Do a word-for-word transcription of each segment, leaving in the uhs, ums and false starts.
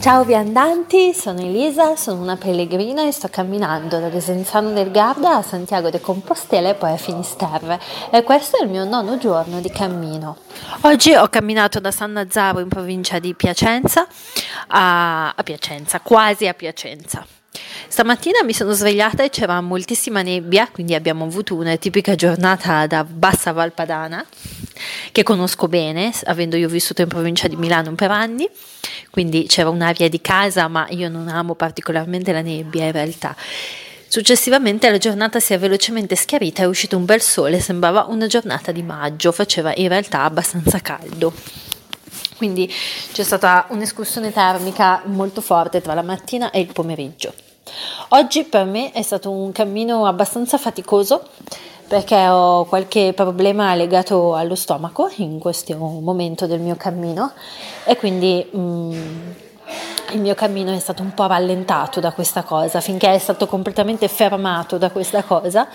Ciao viandanti, sono Elisa, sono una pellegrina e sto camminando da Desenzano del Garda a Santiago de Compostela e poi a Finisterre, e questo è il mio nono giorno di cammino. Oggi ho camminato da San Nazaro in provincia di Piacenza a, a Piacenza, quasi a Piacenza. Stamattina mi sono svegliata e c'era moltissima nebbia, quindi abbiamo avuto una tipica giornata da bassa Valpadana, che conosco bene, avendo io vissuto in provincia di Milano per anni, quindi c'era un'aria di casa, ma io non amo particolarmente la nebbia in realtà. Successivamente la giornata si è velocemente schiarita, è uscito un bel sole, sembrava una giornata di maggio, faceva in realtà abbastanza caldo. Quindi c'è stata un'escursione termica molto forte tra la mattina e il pomeriggio. Oggi per me è stato un cammino abbastanza faticoso perché ho qualche problema legato allo stomaco in questo momento del mio cammino e quindi mm, il mio cammino è stato un po' rallentato da questa cosa, finché è stato completamente fermato da questa cosa.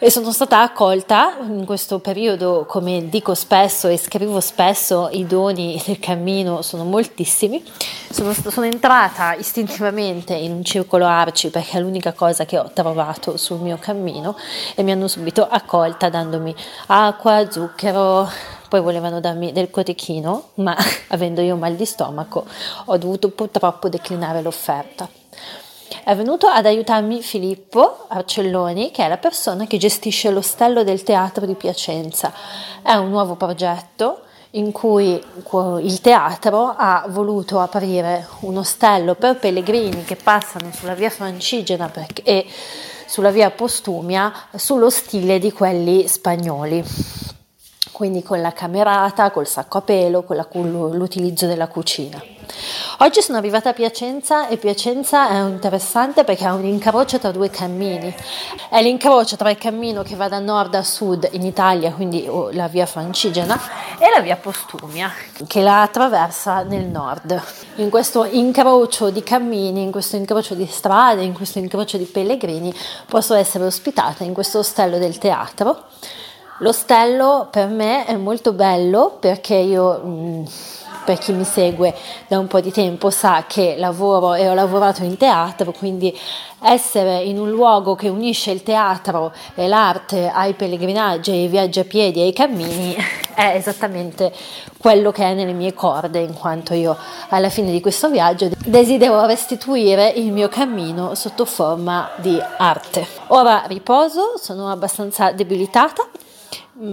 E sono stata accolta in questo periodo, come dico spesso e scrivo spesso, i doni del cammino sono moltissimi. Sono, sono entrata istintivamente in un circolo arci perché è l'unica cosa che ho trovato sul mio cammino e mi hanno subito accolta dandomi acqua, zucchero, poi volevano darmi del cotechino, ma avendo io mal di stomaco ho dovuto purtroppo declinare l'offerta. È venuto ad aiutarmi Filippo Arcelloni, che è la persona che gestisce l'Ostello del Teatro di Piacenza. È un nuovo progetto in cui il teatro ha voluto aprire un ostello per pellegrini che passano sulla via Francigena e sulla via Postumia sullo stile di quelli spagnoli. Quindi con la camerata, col sacco a pelo, con, la, con l'utilizzo della cucina. Oggi sono arrivata a Piacenza e Piacenza è interessante perché ha un incrocio tra due cammini. È l'incrocio tra il cammino che va da nord a sud in Italia, quindi oh, la via Francigena, e la via Postumia, che la attraversa nel nord. In questo incrocio di cammini, in questo incrocio di strade, in questo incrocio di pellegrini, posso essere ospitata in questo ostello del teatro. L'ostello per me è molto bello perché io, per chi mi segue da un po' di tempo, sa che lavoro e ho lavorato in teatro, quindi essere in un luogo che unisce il teatro e l'arte ai pellegrinaggi, ai viaggi a piedi e ai cammini è esattamente quello che è nelle mie corde, in quanto io alla fine di questo viaggio desidero restituire il mio cammino sotto forma di arte. Ora riposo, sono abbastanza debilitata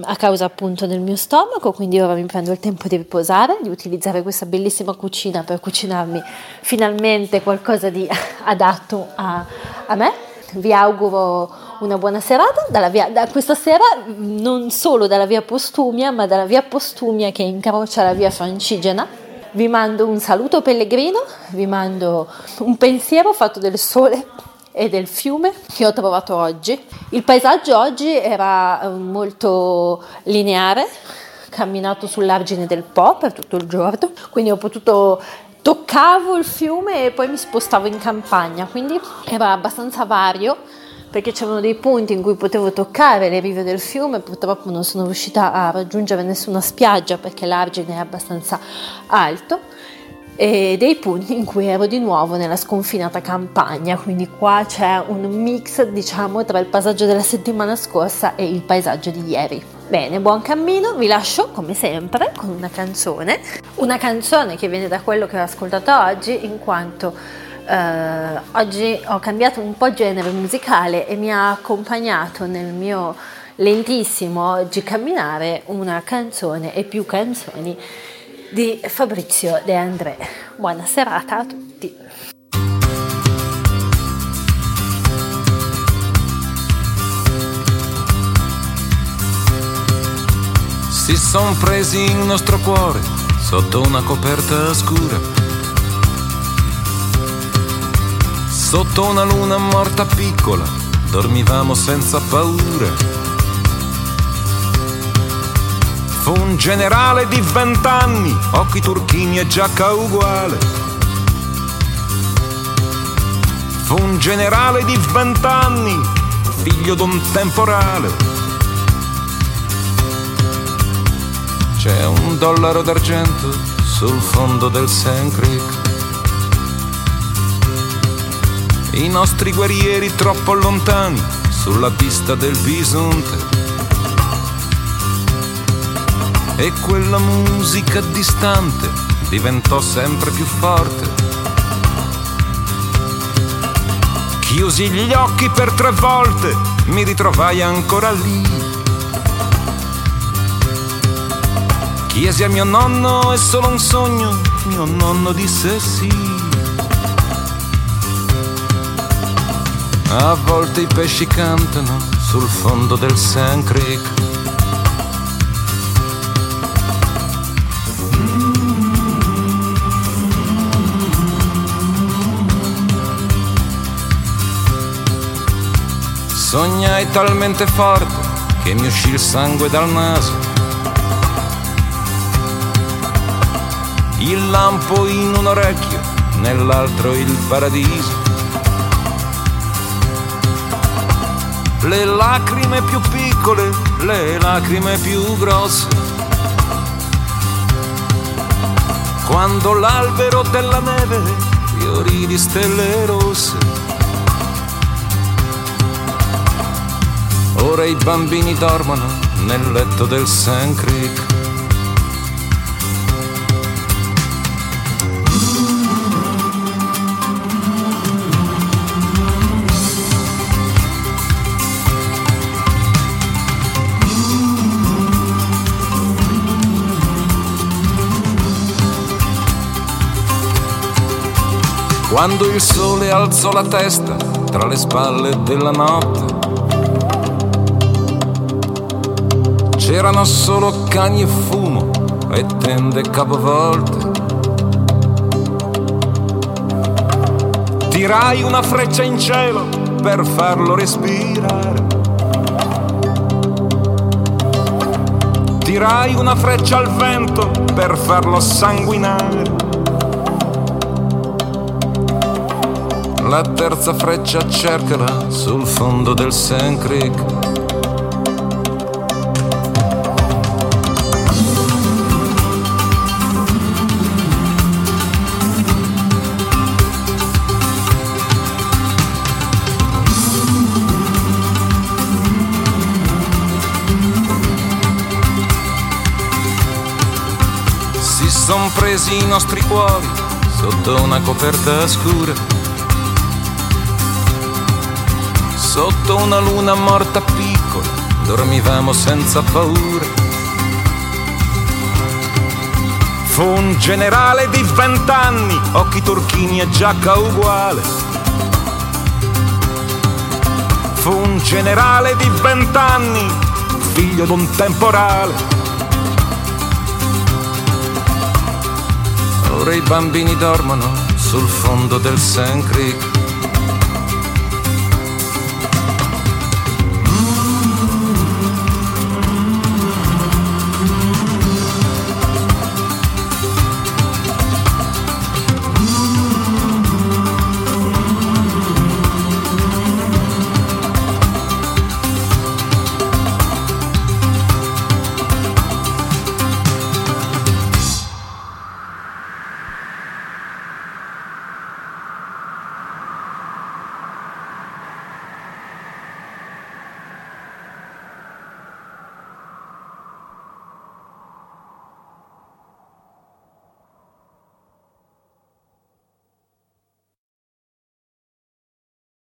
a causa appunto del mio stomaco, quindi ora mi prendo il tempo di riposare, di utilizzare questa bellissima cucina per cucinarmi finalmente qualcosa di adatto a, a me. Vi auguro una buona serata dalla via, da questa sera non solo dalla via Postumia ma dalla via Postumia che incrocia la via Francigena. Vi mando un saluto pellegrino, vi mando un pensiero fatto del sole e del fiume che ho trovato oggi. Il paesaggio oggi era molto lineare, camminato sull'argine del Po per tutto il giorno, quindi ho potuto toccavo il fiume e poi mi spostavo in campagna, quindi era abbastanza vario perché c'erano dei punti in cui potevo toccare le rive del fiume. Purtroppo non sono riuscita a raggiungere nessuna spiaggia perché l'argine è abbastanza alto, e dei punti in cui ero di nuovo nella sconfinata campagna, quindi qua c'è un mix, diciamo, tra il paesaggio della settimana scorsa e il paesaggio di ieri. Bene, buon cammino, vi lascio come sempre con una canzone, una canzone che viene da quello che ho ascoltato oggi, in quanto eh, oggi ho cambiato un po' genere musicale e mi ha accompagnato nel mio lentissimo oggi camminare una canzone e più canzoni di Fabrizio De André. Buona serata a tutti. Si son presi il nostro cuore sotto una coperta scura, sotto una luna morta piccola dormivamo senza paura. Fu un generale di vent'anni, occhi turchini e giacca uguale. Fu un generale di vent'anni, figlio d'un temporale. C'è un dollaro d'argento sul fondo del Sand Creek. I nostri guerrieri troppo lontani sulla pista del bisonte. E quella musica distante diventò sempre più forte. Chiusi gli occhi per tre volte, mi ritrovai ancora lì. Chiesi a mio nonno, è solo un sogno? Mio nonno disse sì. A volte i pesci cantano sul fondo del Sand Creek. Sognai talmente forte che mi uscì il sangue dal naso. Il lampo in un orecchio, nell'altro il paradiso. Le lacrime più piccole, le lacrime più grosse. Quando l'albero della neve fiorì di stelle rosse. Ora i bambini dormono nel letto del Sand Creek. Quando il sole alzò la testa tra le spalle della notte, c'erano solo cani e fumo e tende capovolte. Tirai una freccia in cielo per farlo respirare. Tirai una freccia al vento per farlo sanguinare. La terza freccia cercala sul fondo del Sand Creek. Son presi i nostri cuori sotto una coperta scura, sotto una luna morta piccola, dormivamo senza paura. Fu un generale di vent'anni, occhi turchini e giacca uguale. Fu un generale di vent'anni, figlio d'un temporale. Ora i bambini dormono sul fondo del Sand Creek.